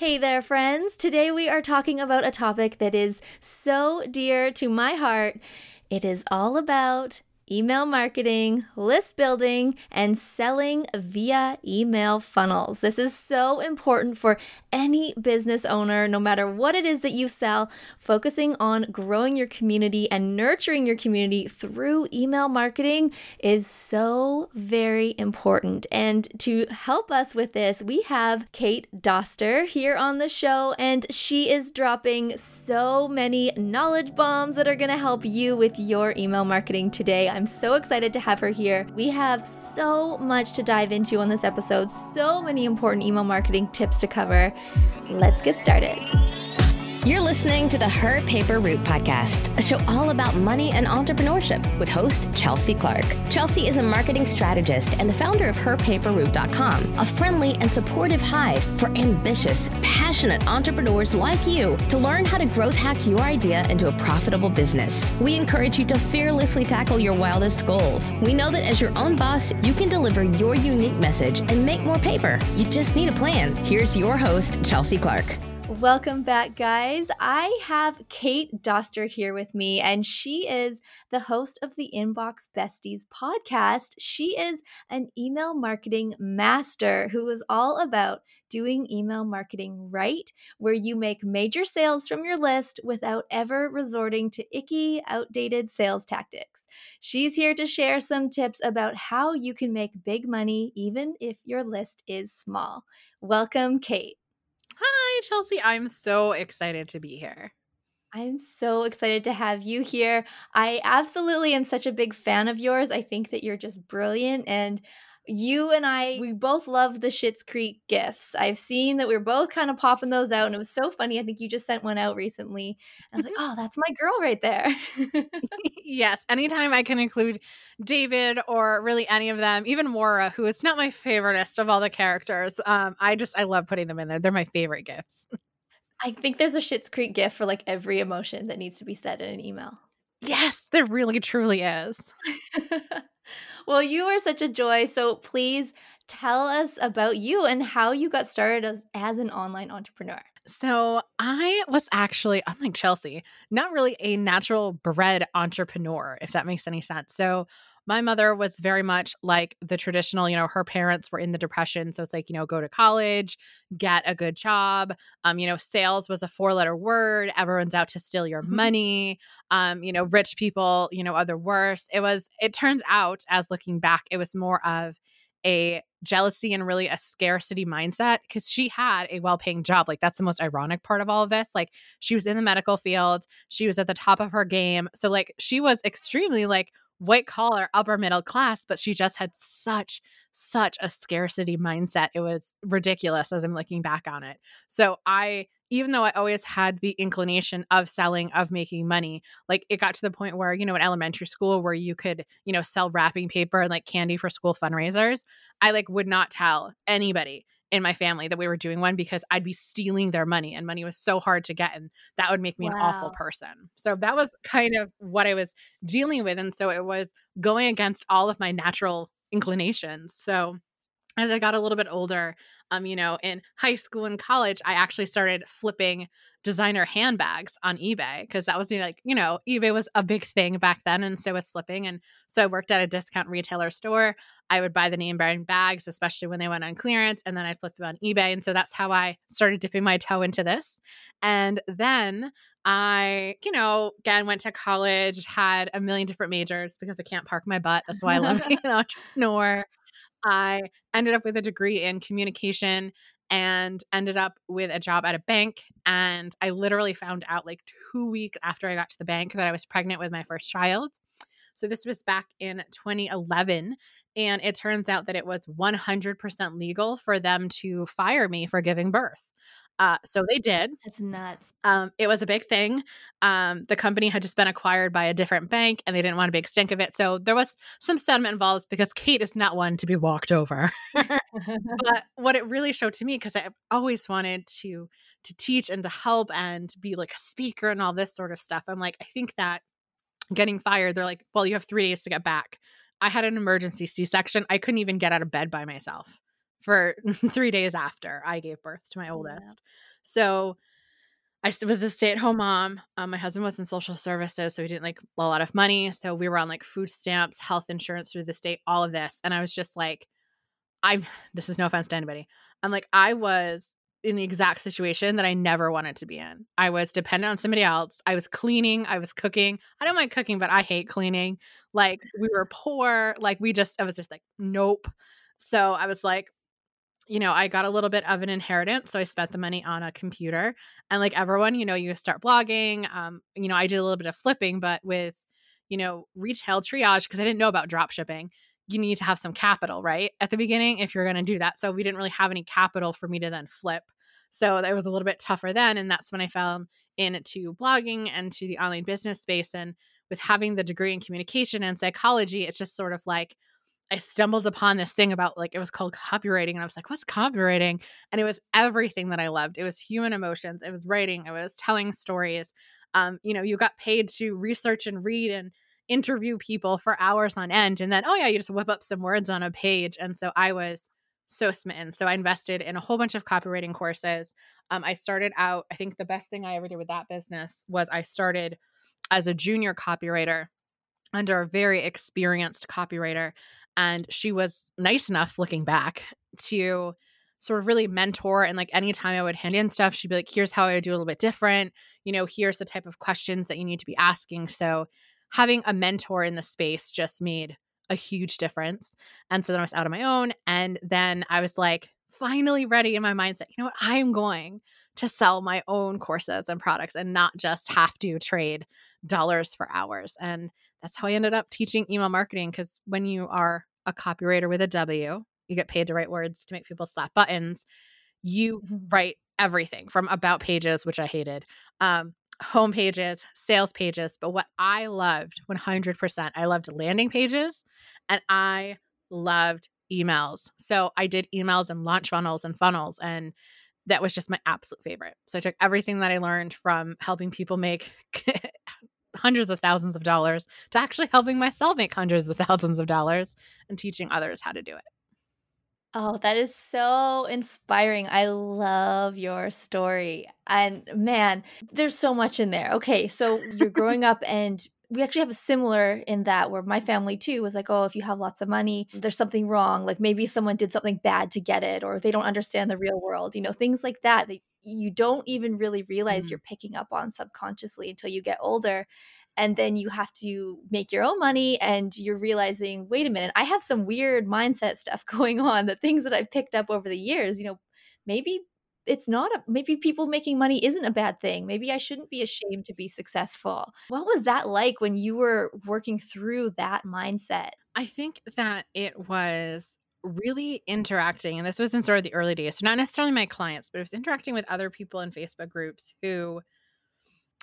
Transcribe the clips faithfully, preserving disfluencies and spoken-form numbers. Hey there, friends. Today we are talking about a topic that is so dear to my heart. It is all about email marketing, list building, and selling via email funnels. This is so important for any business owner, no matter what it is that you sell, focusing on growing your community and nurturing your community through email marketing is so very important. And to help us with this, we have Kate Doster here on the show, and she is dropping so many knowledge bombs that are going to help you with your email marketing today. I'm so excited to have her here. We have so much to dive into on this episode, so many important email marketing tips to cover. Let's get started. You're listening to the Her Paper Route podcast, a show all about money and entrepreneurship with host Chelsea Clark. Chelsea is a marketing strategist and the founder of Her Paper Route dot com, a friendly and supportive hive for ambitious, passionate entrepreneurs like you to learn how to growth hack your idea into a profitable business. We encourage you to fearlessly tackle your wildest goals. We know that as your own boss, you can deliver your unique message and make more paper. You just need a plan. Here's your host, Chelsea Clark. Welcome back, guys. I have Kate Doster here with me, and she is the host of the Inbox Besties podcast. She is an email marketing master who is all about doing email marketing right, where you make major sales from your list without ever resorting to icky, outdated sales tactics. She's here to share some tips about how you can make big money, even if your list is small. Welcome, Kate. Hi, Chelsea. I'm so excited to be here. I'm so excited to have you here. I absolutely am such a big fan of yours. I think that you're just brilliant. And you and I, we both love the Schitt's Creek gifts. I've seen that we we're both kind of popping those out. And it was so funny. I think you just sent one out recently. And I was like, oh, that's my girl right there. Yes. Anytime I can include David or really any of them, even Mora, who is not my favoriteest of all the characters. Um, I just, I love putting them in there. They're my favorite gifts. I think there's a Schitt's Creek gift for like every emotion that needs to be said in an email. Yes, there really, truly is. Well, you are such a joy. So please tell us about you and how you got started as, as an online entrepreneur. So I was actually, unlike Chelsea, not really a natural bred entrepreneur, if that makes any sense. So my mother was very much like the traditional, you know, her parents were in the Depression. So it's like, you know, go to college, get a good job. Um, you know, sales was a four letter word. Everyone's out to steal your money. Um, you know, rich people, you know, are the worst. It was, it turns out as looking back, it was more of a jealousy and really a scarcity mindset because she had a well-paying job. Like that's the most ironic part of all of this. Like she was in the medical field. She was at the top of her game. So like she was extremely like, white collar, upper middle class, but she just had such, such a scarcity mindset. It was ridiculous as I'm looking back on it. So I, even though I always had the inclination of selling, of making money, like it got to the point where, you know, in elementary school where you could, you know, sell wrapping paper and like candy for school fundraisers, I like would not tell anybody in my family that we were doing one because I'd be stealing their money and money was so hard to get. And that would make me wow. an awful person. So that was kind of what I was dealing with. And so it was going against all of my natural inclinations. So as I got a little bit older, um, you know, in high school and college, I actually started flipping designer handbags on eBay because that was you know, like, you know, eBay was a big thing back then. And so was flipping. And so I worked at a discount retailer store. I would buy the name brand bags, especially when they went on clearance, and then I'd flip them on eBay. And so that's how I started dipping my toe into this. And then I, you know, again, went to college, had a million different majors because I can't park my butt. That's why I love being an entrepreneur. I ended up with a degree in communication and ended up with a job at a bank. And I literally found out like two weeks after I got to the bank that I was pregnant with my first child. So this was back in twenty eleven. And it turns out that it was one hundred percent legal for them to fire me for giving birth. Uh, so they did. That's nuts. Um, it was a big thing. Um, the company had just been acquired by a different bank and they didn't want a big stink of it. So there was some sentiment involved because Kate is not one to be walked over. But what it really showed to me, because I've always wanted to to teach and to help and be like a speaker and all this sort of stuff. I'm like, I think that getting fired, they're like, well, you have three days to get back. I had an emergency C-section. I couldn't even get out of bed by myself. for three days after I gave birth to my oldest. Yeah. So I was a stay-at-home mom. Um, my husband was in social services, so he didn't like a lot of money. So we were on like food stamps, health insurance through the state, all of this. And I was just like, I'm, this is no offense to anybody. I'm like, I was in the exact situation that I never wanted to be in. I was dependent on somebody else. I was cleaning. I was cooking. I don't mind cooking, but I hate cleaning. Like we were poor. Like we just, I was just like, nope. So I was like, you know, I got a little bit of an inheritance. So I spent the money on a computer and like everyone, you know, you start blogging. Um, you know, I did a little bit of flipping, but with, you know, retail triage, because I didn't know about drop shipping. You need to have some capital, right? At the beginning, if you're going to do that. So we didn't really have any capital for me to then flip. So it was a little bit tougher then. And that's when I fell into blogging and to the online business space. And with having the degree in communication and psychology, it's just sort of like I stumbled upon this thing about like, it was called copywriting. And I was like, what's copywriting? And it was everything that I loved. It was human emotions. It was writing. It was telling stories. Um, you know, you got paid to research and read and interview people for hours on end. And then, oh yeah, you just whip up some words on a page. And so I was so smitten. So I invested in a whole bunch of copywriting courses. Um, I started out, I think the best thing I ever did with that business was I started as a junior copywriter under a very experienced copywriter. And she was nice enough, looking back, to sort of really mentor. And like anytime I would hand in stuff, she'd be like, here's how I would do it a little bit different. You know, here's the type of questions that you need to be asking. So having a mentor in the space just made a huge difference. And so then I was out on my own. And then I was like, finally ready in my mindset, you know what, I'm going to sell my own courses and products and not just have to trade dollars for hours. And that's how I ended up teaching email marketing. Because when you are a copywriter with a W, you get paid to write words to make people slap buttons. You write everything from about pages, which I hated, um, home pages, sales pages. But what I loved one hundred percent, I loved landing pages and I loved emails. So I did emails and launch funnels and funnels. And that was just my absolute favorite. So I took everything that I learned from helping people make hundreds of thousands of dollars to actually helping myself make hundreds of thousands of dollars and teaching others how to do it. Oh, that is so inspiring. I love your story. And man, there's so much in there. Okay, so you're growing up, and we actually have a similar in that where my family too was like, oh, if you have lots of money, there's something wrong. Like maybe someone did something bad to get it, or they don't understand the real world, you know, things like that that you don't even really realize mm-hmm. you're picking up on subconsciously until you get older. And then you have to make your own money and you're realizing, wait a minute, I have some weird mindset stuff going on, the things that I've picked up over the years. You know, maybe it's not, a, maybe people making money isn't a bad thing. Maybe I shouldn't be ashamed to be successful. What was that like when you were working through that mindset? I think that it was really interacting. And this was in sort of the early days. So not necessarily my clients, but it was interacting with other people in Facebook groups who,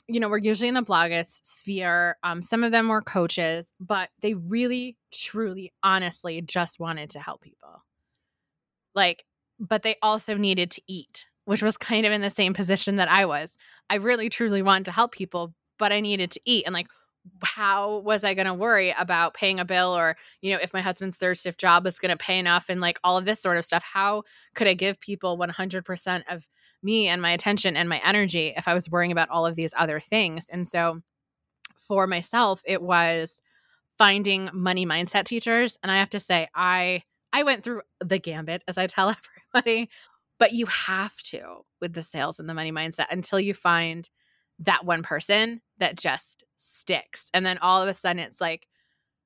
you know, we're usually in the bloggers sphere. Um, some of them were coaches, but they really, truly, honestly just wanted to help people. Like, but they also needed to eat, which was kind of in the same position that I was. I really, truly wanted to help people, but I needed to eat. And like, how was I going to worry about paying a bill or, you know, if my husband's third shift job was going to pay enough and like all of this sort of stuff? How could I give people one hundred percent of me and my attention and my energy if I was worrying about all of these other things? And so for myself, it was finding money mindset teachers. And I have to say, I I went through the gambit, as I tell everybody, but you have to with the sales and the money mindset until you find that one person that just sticks. And then all of a sudden it's like,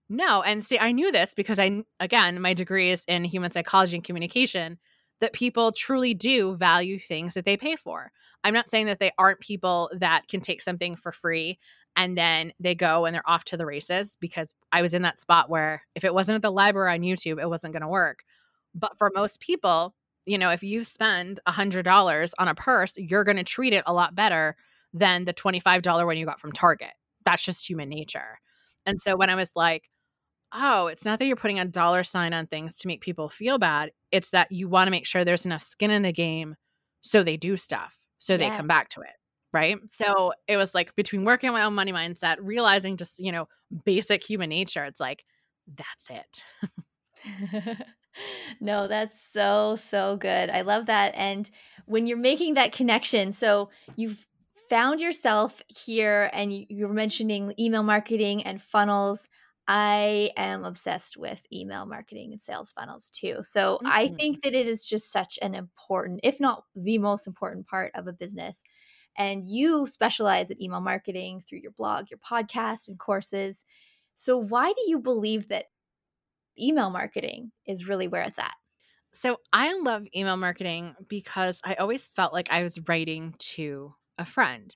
no. And see, I knew this because I, again, my degree is in human psychology and communication, that people truly do value things that they pay for. I'm not saying that they aren't people that can take something for free and then they go and they're off to the races, because I was in that spot where if it wasn't at the library on YouTube, it wasn't going to work. But for most people, you know, if you spend one hundred dollars on a purse, you're going to treat it a lot better than the twenty-five dollars one you got from Target. That's just human nature. And so when I was like, oh, it's not that you're putting a dollar sign on things to make people feel bad. It's that you want to make sure there's enough skin in the game so they do stuff, so yeah. they come back to it, right? So it was like between working on my own money mindset, realizing just, you know, basic human nature, it's like, that's it. No, that's so, so good. I love that. And when you're making that connection, so you've found yourself here and you were mentioning email marketing and funnels. I am obsessed with email marketing and sales funnels too. So mm-hmm. I think that it is just such an important, if not the most important part of a business. And you specialize in email marketing through your blog, your podcast, and courses. So why do you believe that email marketing is really where it's at? So I love email marketing because I always felt like I was writing to a friend.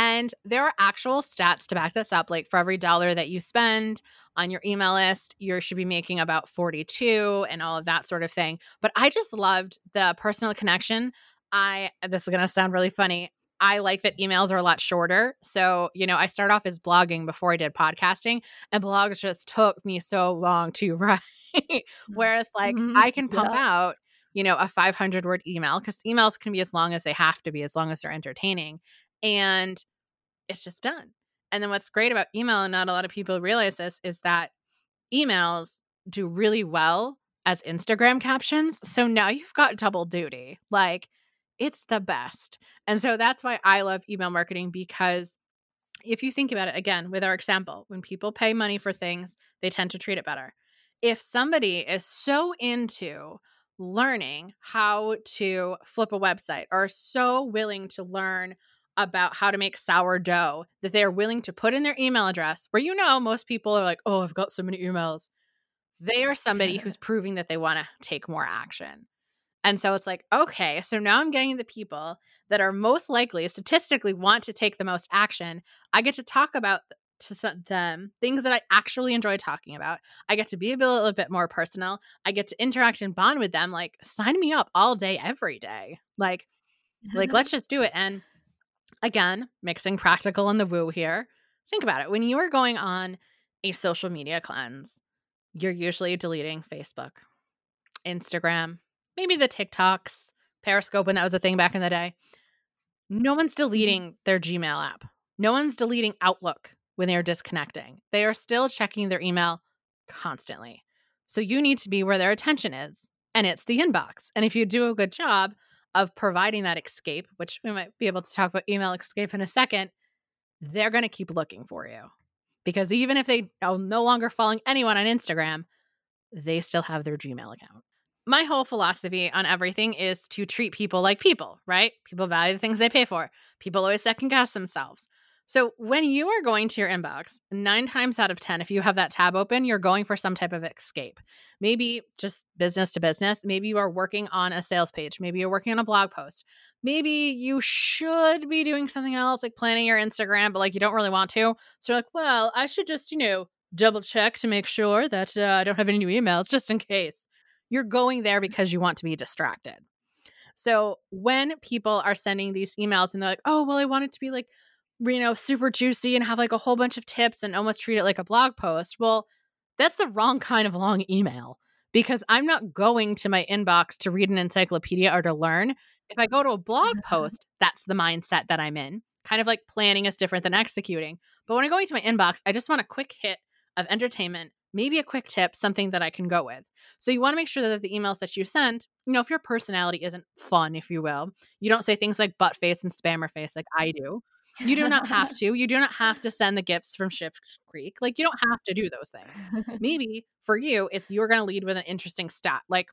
And there are actual stats to back this up. Like for every dollar that you spend on your email list, you should be making about forty-two and all of that sort of thing. But I just loved the personal connection. I, this is going to sound really funny. I like that emails are a lot shorter. So, you know, I started off as blogging before I did podcasting, and blogs just took me so long to write. Whereas like mm-hmm. I can pump yeah. out, you know, a five hundred word email, because emails can be as long as they have to be, as long as they're entertaining, and it's just done. And then what's great about email, and not a lot of people realize this, is that emails do really well as Instagram captions. So now you've got double duty. Like, it's the best. And so that's why I love email marketing, because if you think about it, again, with our example, when people pay money for things, they tend to treat it better. If somebody is so into learning how to flip a website, or so willing to learn about how to make sourdough, that they're willing to put in their email address, where, you know, most people are like, oh, I've got so many emails. They are somebody who's proving that they want to take more action. And so it's like, okay, so now I'm getting the people that are most likely statistically want to take the most action. I get to talk about to them things that I actually enjoy talking about. I get to be a little bit more personal. I get to interact and bond with them. Like, sign me up all day, every day. Like, like let's just do it. And again, mixing practical and the woo here. Think about it. When you are going on a social media cleanse, you're usually deleting Facebook, Instagram, maybe the TikToks, Periscope, when that was a thing back in the day. No one's deleting their Gmail app. No one's deleting Outlook when they're disconnecting. They are still checking their email constantly. So you need to be where their attention is, and it's the inbox. And if you do a good job of providing that escape, which we might be able to talk about email escape in a second, they're going to keep looking for you. Because even if they are no longer following anyone on Instagram, they still have their Gmail account. My whole philosophy on everything is to treat people like people, right? People value the things they pay for. People always second guess themselves. So when you are going to your inbox, nine times out of ten, if you have that tab open, you're going for some type of escape. Maybe just business to business. Maybe you are working on a sales page. Maybe you're working on a blog post. Maybe you should be doing something else, like planning your Instagram, but like you don't really want to. So you're like, well, I should just, you know, double check to make sure that uh, I don't have any new emails, just in case. You're going there because you want to be distracted. So when people are sending these emails and they're like, oh, well, I want it to be like, you know, super juicy and have like a whole bunch of tips and almost treat it like a blog post. Well, that's the wrong kind of long email, because I'm not going to my inbox to read an encyclopedia or to learn. If I go to a blog post, that's the mindset that I'm in. Kind of like planning is different than executing. But when I go into my inbox, I just want a quick hit of entertainment, maybe a quick tip, something that I can go with. So you want to make sure that the emails that you send, you know, if your personality isn't fun, if you will, you don't say things like butt face and spammer face like I do. You do not have to. You do not have to send the gifts from Schitt's Creek. Like, you don't have to do those things. Maybe for you, it's you're going to lead with an interesting stat. Like,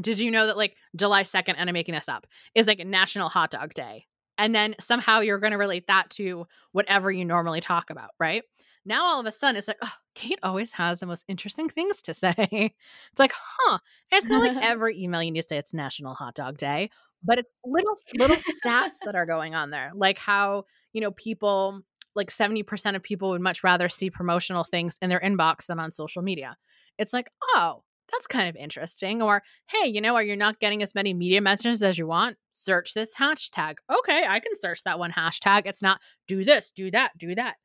did you know that like July second, and I'm making this up, is like a National Hot Dog Day? And then somehow you're going to relate that to whatever you normally talk about, right? Now all of a sudden it's like, oh, Kate always has the most interesting things to say. It's like, huh. It's not like every email you need to say it's National Hot Dog Day, but it's little little stats that are going on there. Like how, you know, people, like seventy percent of people would much rather see promotional things in their inbox than on social media. It's like, oh, that's kind of interesting. Or, hey, you know, are you not getting as many media messages as you want? Search this hashtag. Okay, I can search that one hashtag. It's not do this, do that, do that.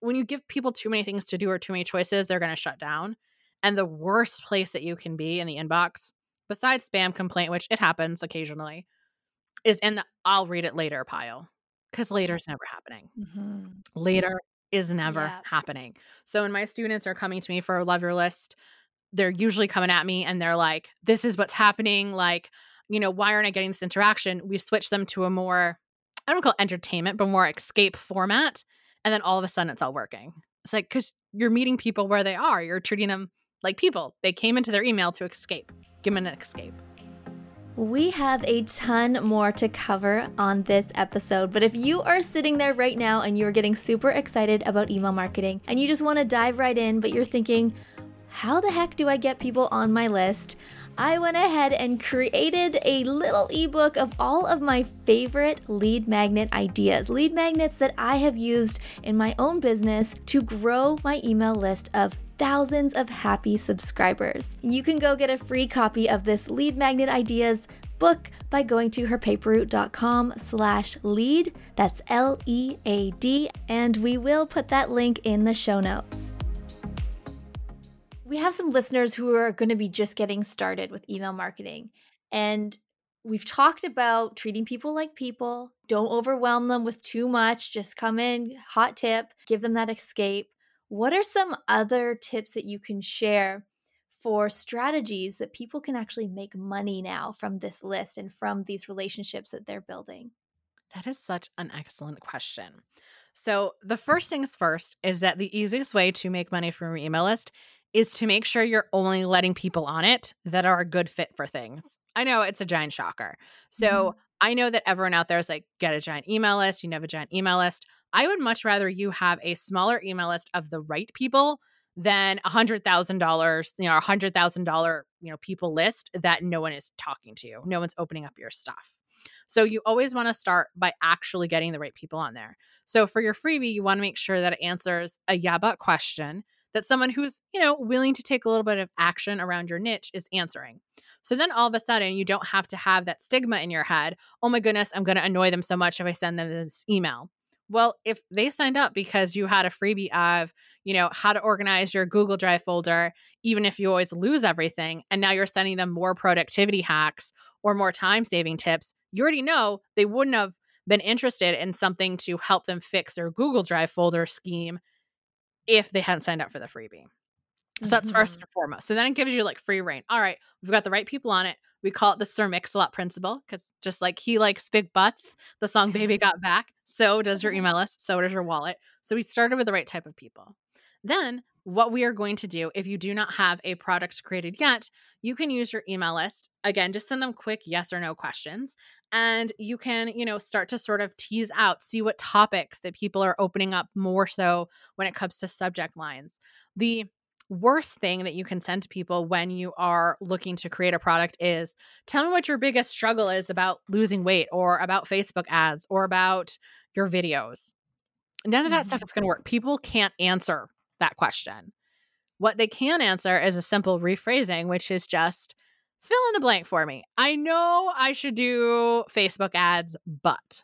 When you give people too many things to do or too many choices, they're going to shut down. And the worst place that you can be in the inbox, besides spam complaint, which it happens occasionally, is in the I'll read it later pile, because later is never happening. Mm-hmm. Later is never yeah. happening. So when my students are coming to me for Love Your List, they're usually coming at me and they're like, this is what's happening. Like, you know, why aren't I getting this interaction? We switch them to a more, I don't call it entertainment, but more escape format. And then all of a sudden it's all working. It's like, because you're meeting people where they are. You're treating them like people. They came into their email to escape. Give them an escape. We have a ton more to cover on this episode, but if you are sitting there right now and you're getting super excited about email marketing and you just want to dive right in, but you're thinking, how the heck do I get people on my list? I went ahead and created a little ebook of all of my favorite lead magnet ideas, lead magnets that I have used in my own business to grow my email list of thousands of happy subscribers. You can go get a free copy of this Lead Magnet Ideas book by going to her paper route dot com slash lead. That's L E A D. And we will put that link in the show notes. We have some listeners who are going to be just getting started with email marketing. And we've talked about treating people like people. Don't overwhelm them with too much. Just come in, hot tip, give them that escape. What are some other tips that you can share for strategies that people can actually make money now from this list and from these relationships that they're building? That is such an excellent question. So the first things first is that the easiest way to make money from your email list is to make sure you're only letting people on it that are a good fit for things. I know it's a giant shocker. So mm-hmm. I know that everyone out there is like, get a giant email list. You never have a giant email list. I would much rather you have a smaller email list of the right people than a hundred thousand dollars, you know, a hundred thousand dollar, you know, people list that no one is talking to you. No one's opening up your stuff. So you always want to start by actually getting the right people on there. So for your freebie, you want to make sure that it answers a yeah, but question that someone who's, you know, willing to take a little bit of action around your niche is answering. So then all of a sudden you don't have to have that stigma in your head. Oh my goodness, I'm going to annoy them so much if I send them this email. Well, if they signed up because you had a freebie of, you know, how to organize your Google Drive folder, even if you always lose everything, and now you're sending them more productivity hacks or more time-saving tips, you already know they wouldn't have been interested in something to help them fix their Google Drive folder scheme if they hadn't signed up for the freebie. So that's mm-hmm. first and foremost. So then it gives you like free reign. All right, we've got the right people on it. We call it the Sir Mix-a-Lot principle because just like he likes big butts, the song Baby Got Back, so does your email list, so does your wallet. So we started with the right type of people. Then what we are going to do, if you do not have a product created yet, you can use your email list. Again, just send them quick yes or no questions. And you can, you know, start to sort of tease out, see what topics that people are opening up more so when it comes to subject lines. The worst thing that you can send to people when you are looking to create a product is, tell me what your biggest struggle is about losing weight or about Facebook ads or about your videos. None of that mm-hmm. stuff is going to work. People can't answer that question. What they can answer is a simple rephrasing, which is just fill in the blank for me. I know I should do Facebook ads, but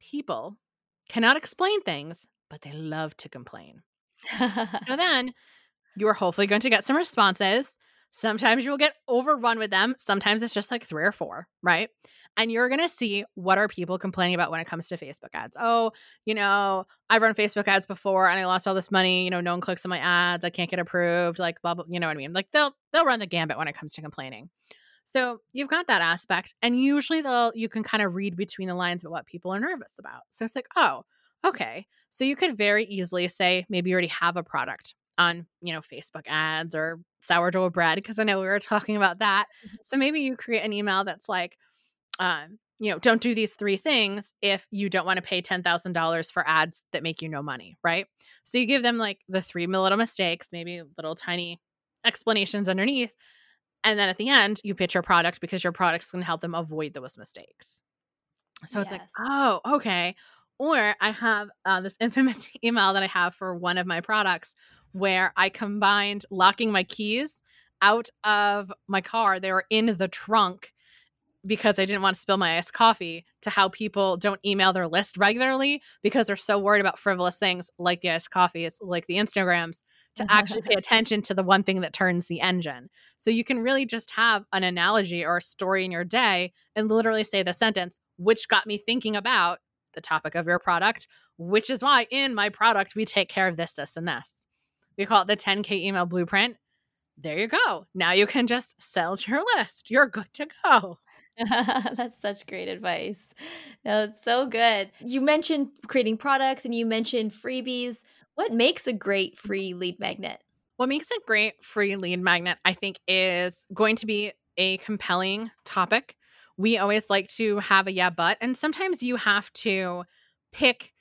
people cannot explain things, but they love to complain. So then you are hopefully going to get some responses. Sometimes you will get overrun with them. Sometimes it's just like three or four, right? And you're going to see, what are people complaining about when it comes to Facebook ads? Oh, you know, I've run Facebook ads before and I lost all this money. You know, no one clicks on my ads. I can't get approved. Like, blah, blah. You know what I mean? Like they'll, they'll run the gambit when it comes to complaining. So you've got that aspect. And usually they'll, you can kind of read between the lines about what people are nervous about. So it's like, oh, okay. So you could very easily say, maybe you already have a product on, you know, Facebook ads or sourdough bread, because I know we were talking about that. Mm-hmm. So maybe you create an email that's like, um, you know, don't do these three things if you don't want to pay ten thousand dollars for ads that make you no money, right? So you give them like the three little mistakes, maybe little tiny explanations underneath. And then at the end, you pitch your product because your product's going to help them avoid those mistakes. So yes. It's like, oh, okay. Or I have uh, this infamous email that I have for one of my products where I combined locking my keys out of my car. They were in the trunk because I didn't want to spill my iced coffee, to how people don't email their list regularly because they're so worried about frivolous things like the iced coffees, like the Instagrams, to actually pay attention to the one thing that turns the engine. So you can really just have an analogy or a story in your day and literally say the sentence, which got me thinking about the topic of your product, which is why in my product, we take care of this, this, and this. We call it the ten K email blueprint. there you go. Now you can just sell your list. You're good to go. That's such great advice. No, it's so good. You mentioned creating products and you mentioned freebies. What makes a great free lead magnet? What makes a great free lead magnet, I think, is going to be a compelling topic. We always like to have a yeah, but, and sometimes you have to pick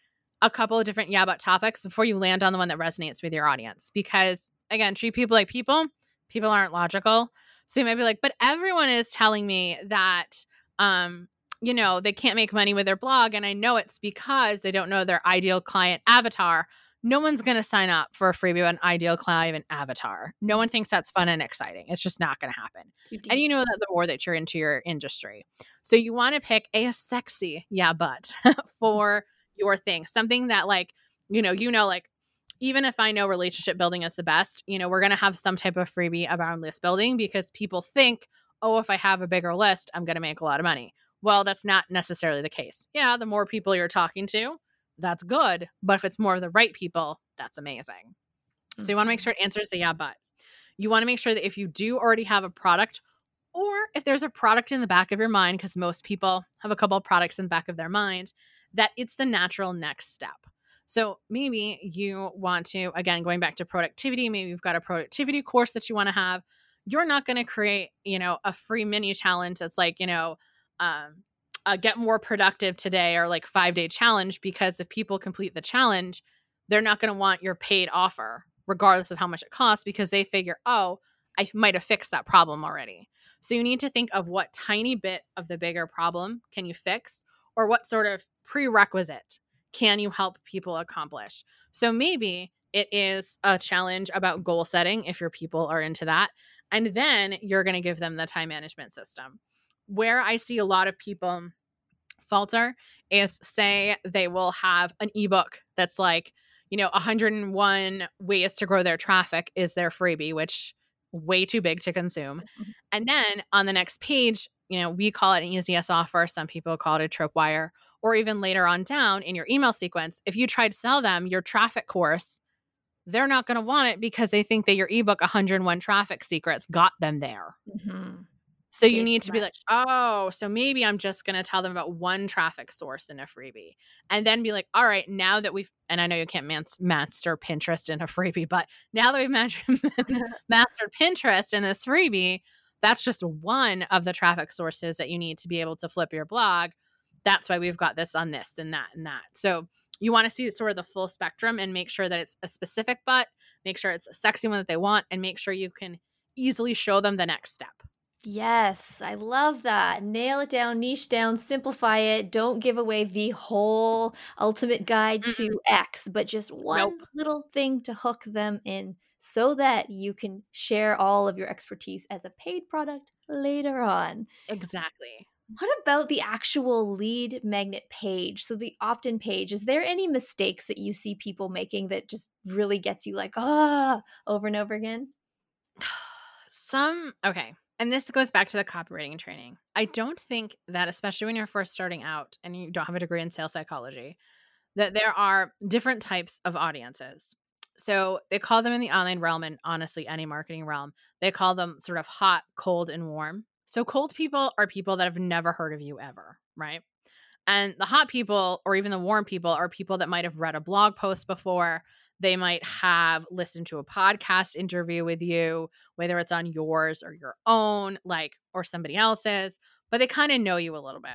a couple of different yeah, but topics before you land on the one that resonates with your audience. Because again, treat people like people. People aren't logical. So you might be like, but everyone is telling me that, um, you know, they can't make money with their blog. And I know it's because they don't know their ideal client avatar. No one's going to sign up for a freebie with an ideal client avatar. No one thinks that's fun and exciting. It's just not going to happen. And you know that the more that you're into your industry. So you want to pick a sexy yeah, but for your thing, something that like, you know, you know, like, even if I know relationship building is the best, you know, we're going to have some type of freebie around list building because people think, oh, if I have a bigger list, I'm going to make a lot of money. Well, that's not necessarily the case. Yeah, the more people you're talking to, that's good. But if it's more of the right people, that's amazing. Mm-hmm. So you want to make sure it answers the yeah, but. You want to make sure that if you do already have a product or if there's a product in the back of your mind, because most people have a couple of products in the back of their mind, that it's the natural next step. So maybe you want to, again, going back to productivity, maybe you've got a productivity course that you want to have. You're not going to create, you know, a free mini challenge that's like, you know, um, a get more productive today or like five day challenge, because if people complete the challenge, they're not going to want your paid offer regardless of how much it costs, because they figure, oh, I might have fixed that problem already. So you need to think of what tiny bit of the bigger problem can you fix, or what sort of prerequisite can you help people accomplish? So maybe it is a challenge about goal setting if your people are into that. And then you're going to give them the time management system. Where I see a lot of people falter is, say they will have an ebook that's like, you know, one hundred one ways to grow their traffic is their freebie, which way too big to consume. Mm-hmm. And then on the next page, you know, we call it an easiest offer. Some people call it a tripwire. Or even later on down in your email sequence, if you try to sell them your traffic course, they're not going to want it because they think that your ebook one hundred one Traffic Secrets got them there. Mm-hmm. So you need to be like, oh, so maybe I'm just going to tell them about one traffic source in a freebie, and then be like, all right, now that we've, and I know you can't man- master Pinterest in a freebie, but now that we've mastered Pinterest in this freebie, that's just one of the traffic sources that you need to be able to flip your blog. That's why we've got this on this and that and that. So you want to see sort of the full spectrum and make sure that it's a specific but, make sure it's a sexy one that they want, and make sure you can easily show them the next step. Yes, I love that. Nail it down, niche down, simplify it. Don't give away the whole ultimate guide mm-hmm. to X, but just one nope. little thing to hook them in, so that you can share all of your expertise as a paid product later on. Exactly. What about the actual lead magnet page? So the opt-in page, is there any mistakes that you see people making that just really gets you like, ah, oh, over and over again? Some, okay. And this goes back to the copywriting training. I don't think that, especially when you're first starting out and you don't have a degree in sales psychology, that there are different types of audiences. So they call them in the online realm, and honestly, any marketing realm, they call them sort of hot, cold, and warm. So cold people are people that have never heard of you ever, right? And the hot people, or even the warm people, are people that might have read a blog post before. They might have listened to a podcast interview with you, whether it's on yours or your own, like, or somebody else's, but they kind of know you a little bit.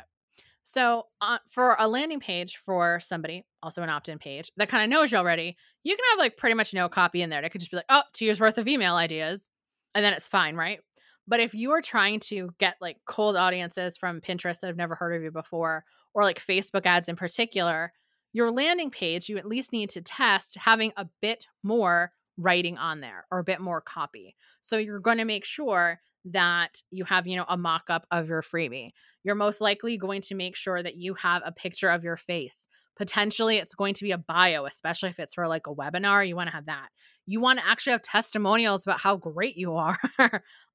So uh, for a landing page for somebody, also an opt-in page, that kind of knows you already, you can have like pretty much no copy in there. They could just be like, oh, two years worth of email ideas, and then it's fine, right? But if you are trying to get like cold audiences from Pinterest that have never heard of you before, or like Facebook ads in particular, your landing page, you at least need to test having a bit more writing on there or a bit more copy. So you're going to make sure that you have, you know, a mock-up of your freebie. You're most likely going to make sure that you have a picture of your face. Potentially, it's going to be a bio, especially if it's for like a webinar. You want to have that. You want to actually have testimonials about how great you are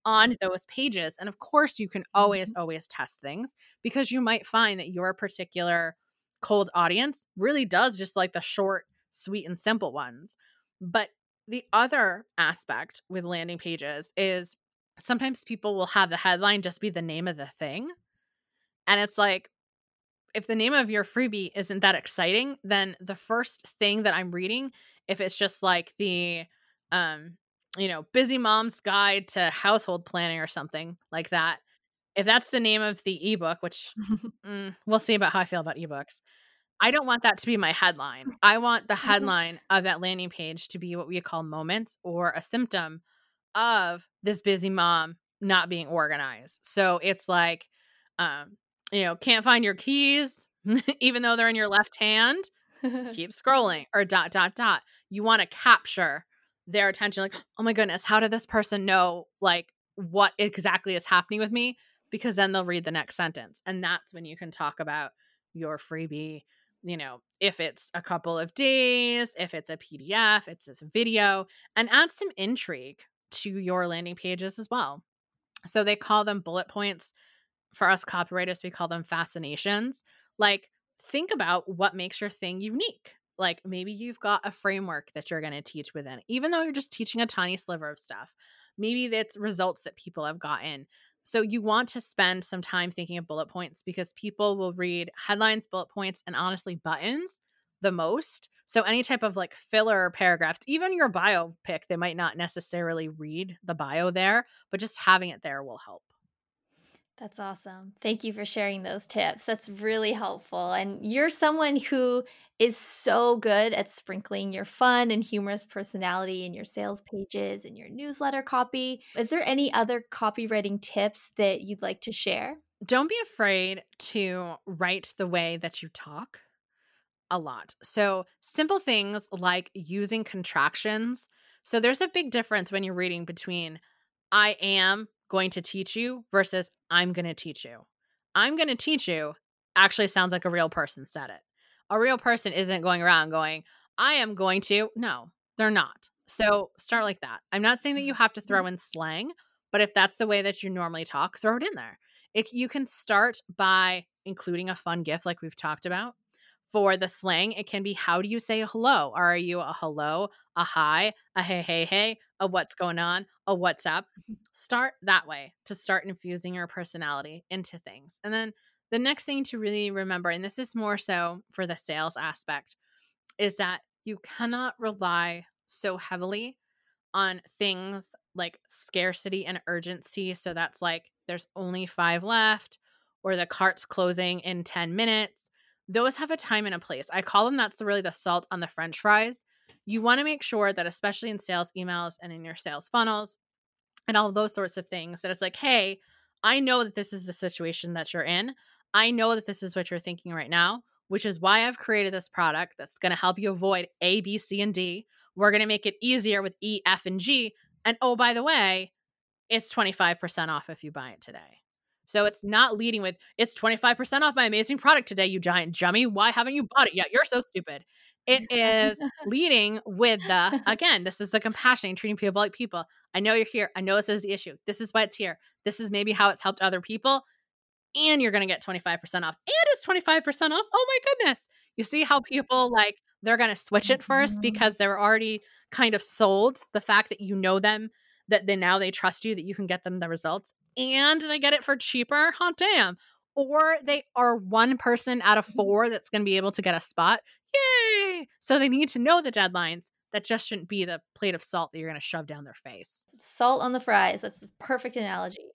on those pages. And of course, you can always, always test things, because you might find that your particular cold audience really does just like the short, sweet, and simple ones. But The other aspect with landing pages is sometimes people will have the headline just be the name of the thing. And it's like, if the name of your freebie isn't that exciting, then the first thing that I'm reading, if it's just like the, um, you know, busy mom's guide to household planning or something like that, if that's the name of the ebook, which mm, we'll see about how I feel about ebooks, I don't want that to be my headline. I want the headline of that landing page to be what we call moments or a symptom of this busy mom not being organized. So it's like, um, you know, can't find your keys, even though they're in your left hand, keep scrolling, or dot, dot, dot. You want to capture their attention. Like, oh my goodness, how did this person know like what exactly is happening with me? Because then they'll read the next sentence. And that's when you can talk about your freebie. You know, if it's a couple of days, if it's a P D F, it's this video, and add some intrigue to your landing pages as well. So they call them bullet points. For us copywriters, we call them fascinations. Like, think about what makes your thing unique. Like, maybe you've got a framework that you're going to teach within, even though you're just teaching a tiny sliver of stuff. Maybe it's results that people have gotten. So you want to spend some time thinking of bullet points, because people will read headlines, bullet points, and honestly buttons the most. So any type of like filler paragraphs, even your bio pic, they might not necessarily read the bio there, but just having it there will help. That's awesome. Thank you for sharing those tips. That's really helpful. And you're someone who is so good at sprinkling your fun and humorous personality in your sales pages and your newsletter copy. Is there any other copywriting tips that you'd like to share? Don't be afraid to write the way that you talk a lot. So simple things like using contractions. So there's a big difference when you're reading between I am going to teach you versus I'm going to teach you. I'm going to teach you actually sounds like a real person said it. A real person isn't going around going, I am going to. No, they're not. So start like that. I'm not saying that you have to throw in slang, but if that's the way that you normally talk, throw it in there. If you can start by including a fun GIF like we've talked about. For the slang, it can be, how do you say hello? Are you a hello, a hi, a hey, hey, hey, a what's going on, a what's up? Start that way to start infusing your personality into things. And then the next thing to really remember, and this is more so for the sales aspect, is that you cannot rely so heavily on things like scarcity and urgency. So that's like, there's only five left, or the cart's closing in ten minutes. Those have a time and a place. I call them, that's really the salt on the French fries. You want to make sure that, especially in sales emails and in your sales funnels and all of those sorts of things, that it's like, hey, I know that this is the situation that you're in. I know that this is what you're thinking right now, which is why I've created this product that's going to help you avoid A, B, C, and D. We're going to make it easier with E, F, and G. And oh, by the way, it's twenty-five percent off if you buy it today. So it's not leading with, it's twenty-five percent off my amazing product today, you giant jummy. Why haven't you bought it yet? You're so stupid. It is leading with the, again, this is the compassion, treating people like people. I know you're here. I know this is the issue. This is why it's here. This is maybe how it's helped other people. And you're going to get twenty-five percent off. And it's twenty-five percent off. Oh my goodness. You see how people like, they're going to switch it first because they're already kind of sold the fact that you know them, that they now they trust you, that you can get them the results. And they get it for cheaper, hot damn. Or they are one person out of four that's going to be able to get a spot. Yay! So they need to know the deadlines. That just shouldn't be the plate of salt that you're going to shove down their face. Salt on the fries. That's a perfect analogy.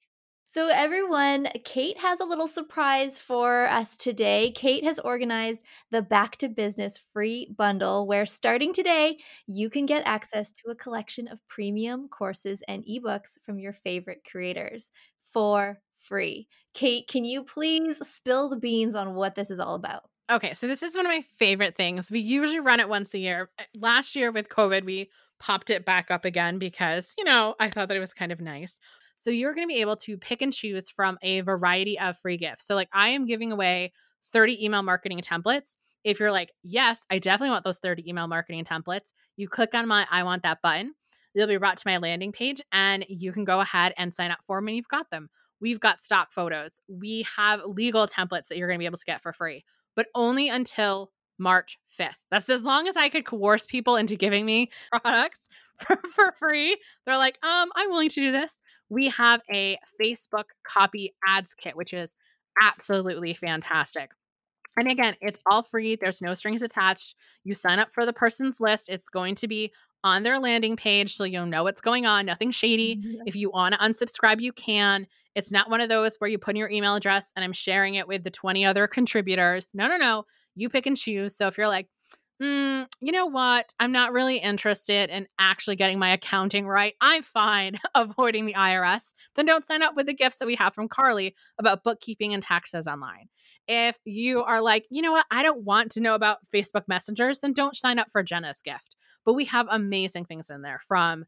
So everyone, Kate has a little surprise for us today. Kate has organized the Back to Business free bundle where starting today, you can get access to a collection of premium courses and ebooks from your favorite creators for free. Kate, can you please spill the beans on what this is all about? Okay, so this is one of my favorite things. We usually run it once a year. Last year with COVID, we popped it back up again because, you know, I thought that it was kind of nice. So you're going to be able to pick and choose from a variety of free gifts. So like I am giving away thirty email marketing templates. If you're like, yes, I definitely want those thirty email marketing templates, you click on my I want that button. You'll be brought to my landing page and you can go ahead and sign up for them and you've got them. We've got stock photos. We have legal templates that you're going to be able to get for free, but only until March fifth. That's as long as I could coerce people into giving me products for, for free. They're like, um, I'm willing to do this. We have a Facebook copy ads kit, which is absolutely fantastic. And again, it's all free. There's no strings attached. You sign up for the person's list. It's going to be on their landing page, so you'll know what's going on. Nothing shady. Mm-hmm. If you want to unsubscribe, you can. It's not one of those where you put in your email address and I'm sharing it with the twenty other contributors. No, no, no. You pick and choose. So if you're like, mm, you know what? I'm not really interested in actually getting my accounting right. I'm fine avoiding the I R S. Then don't sign up with the gifts that we have from Carly about bookkeeping and taxes online. If you are like, you know what? I don't want to know about Facebook messengers, then don't sign up for Jenna's gift. But we have amazing things in there from,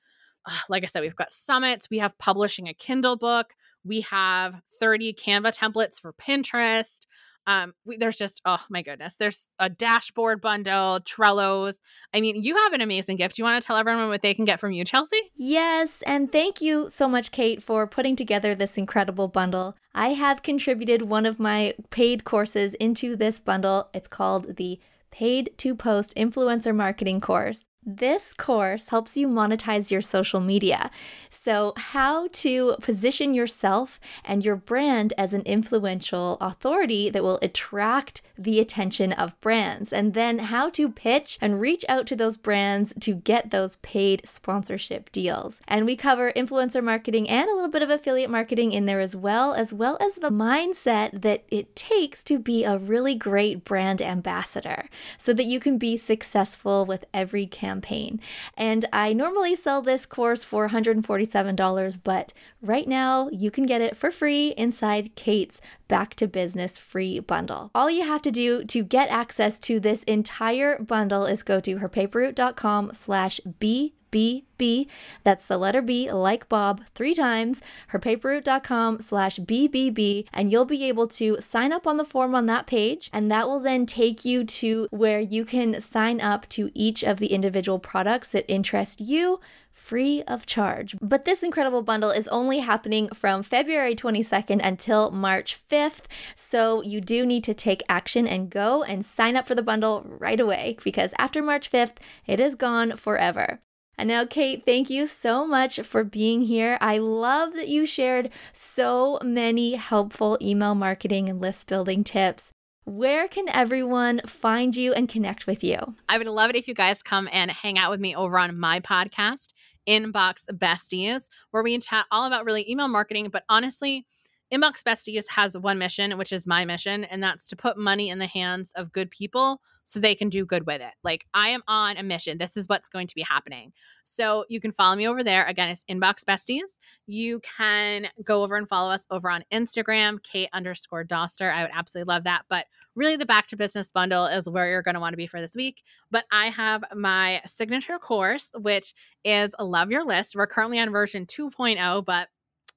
like I said, we've got summits. We have publishing a Kindle book. We have thirty Canva templates for Pinterest. Um, we, there's just, oh my goodness, there's a dashboard bundle, Trellos. I mean, you have an amazing gift. You want to tell everyone what they can get from you, Chelsea? Yes. And thank you so much, Kate, for putting together this incredible bundle. I have contributed one of my paid courses into this bundle. It's called the Paid to Post Influencer Marketing Course. This course helps you monetize your social media. So how to position yourself and your brand as an influential authority that will attract the attention of brands, and then how to pitch and reach out to those brands to get those paid sponsorship deals. And we cover influencer marketing and a little bit of affiliate marketing in there as well, as well as the mindset that it takes to be a really great brand ambassador so that you can be successful with every campaign. campaign. And I normally sell this course for one hundred forty-seven dollars, but right now you can get it for free inside Kate's Back to Business free bundle. All you have to do to get access to this entire bundle is go to herpaperroute.com slash B. B, B, that's the letter B, like Bob, three times, herpaperroute.com slash BBB, and you'll be able to sign up on the form on that page, and that will then take you to where you can sign up to each of the individual products that interest you, free of charge. But this incredible bundle is only happening from February twenty-second until March fifth, so you do need to take action and go and sign up for the bundle right away, because after March fifth, it is gone forever. And now, Kate, thank you so much for being here. I love that you shared so many helpful email marketing and list building tips. Where can everyone find you and connect with you? I would love it if you guys come and hang out with me over on my podcast, Inbox Besties, where we chat all about really email marketing. But honestly, Inbox Besties has one mission, which is my mission, and that's to put money in the hands of good people so they can do good with it. Like, I am on a mission. This is what's going to be happening. So you can follow me over there. Again, it's Inbox Besties. You can go over and follow us over on Instagram, Kate underscore Doster. I would absolutely love that. But really, the Back to Business bundle is where you're going to want to be for this week. But I have my signature course, which is Love Your List. We're currently on version two point oh, but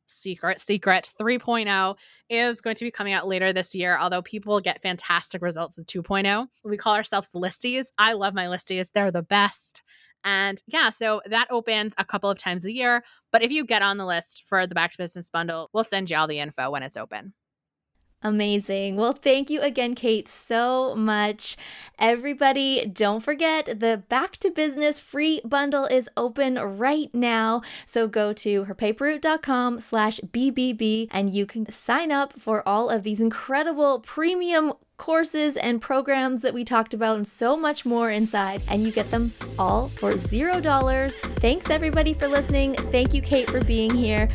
Secret, secret three point oh is going to be coming out later this year, although people get fantastic results with two point oh. We call ourselves listies. I love my listies. They're the best. And yeah, so that opens a couple of times a year. But if you get on the list for the Back to Business bundle, we'll send you all the info when it's open. Amazing. Well, thank you again, Kate, so much. Everybody, don't forget the Back to Business free bundle is open right now. So go to herpaperroute.com slash BBB and you can sign up for all of these incredible premium courses and programs that we talked about and so much more inside, and you get them all for zero dollars. Thanks everybody for listening. Thank you, Kate, for being here.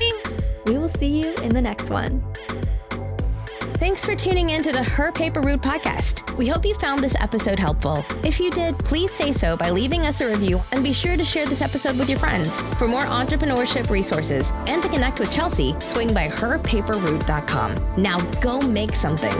We will see you in the next one. Thanks for tuning in to the Her Paper Route podcast. We hope you found this episode helpful. If you did, please say so by leaving us a review, and be sure to share this episode with your friends. For more entrepreneurship resources and to connect with Chelsea, swing by her paper route dot com. Now go make something.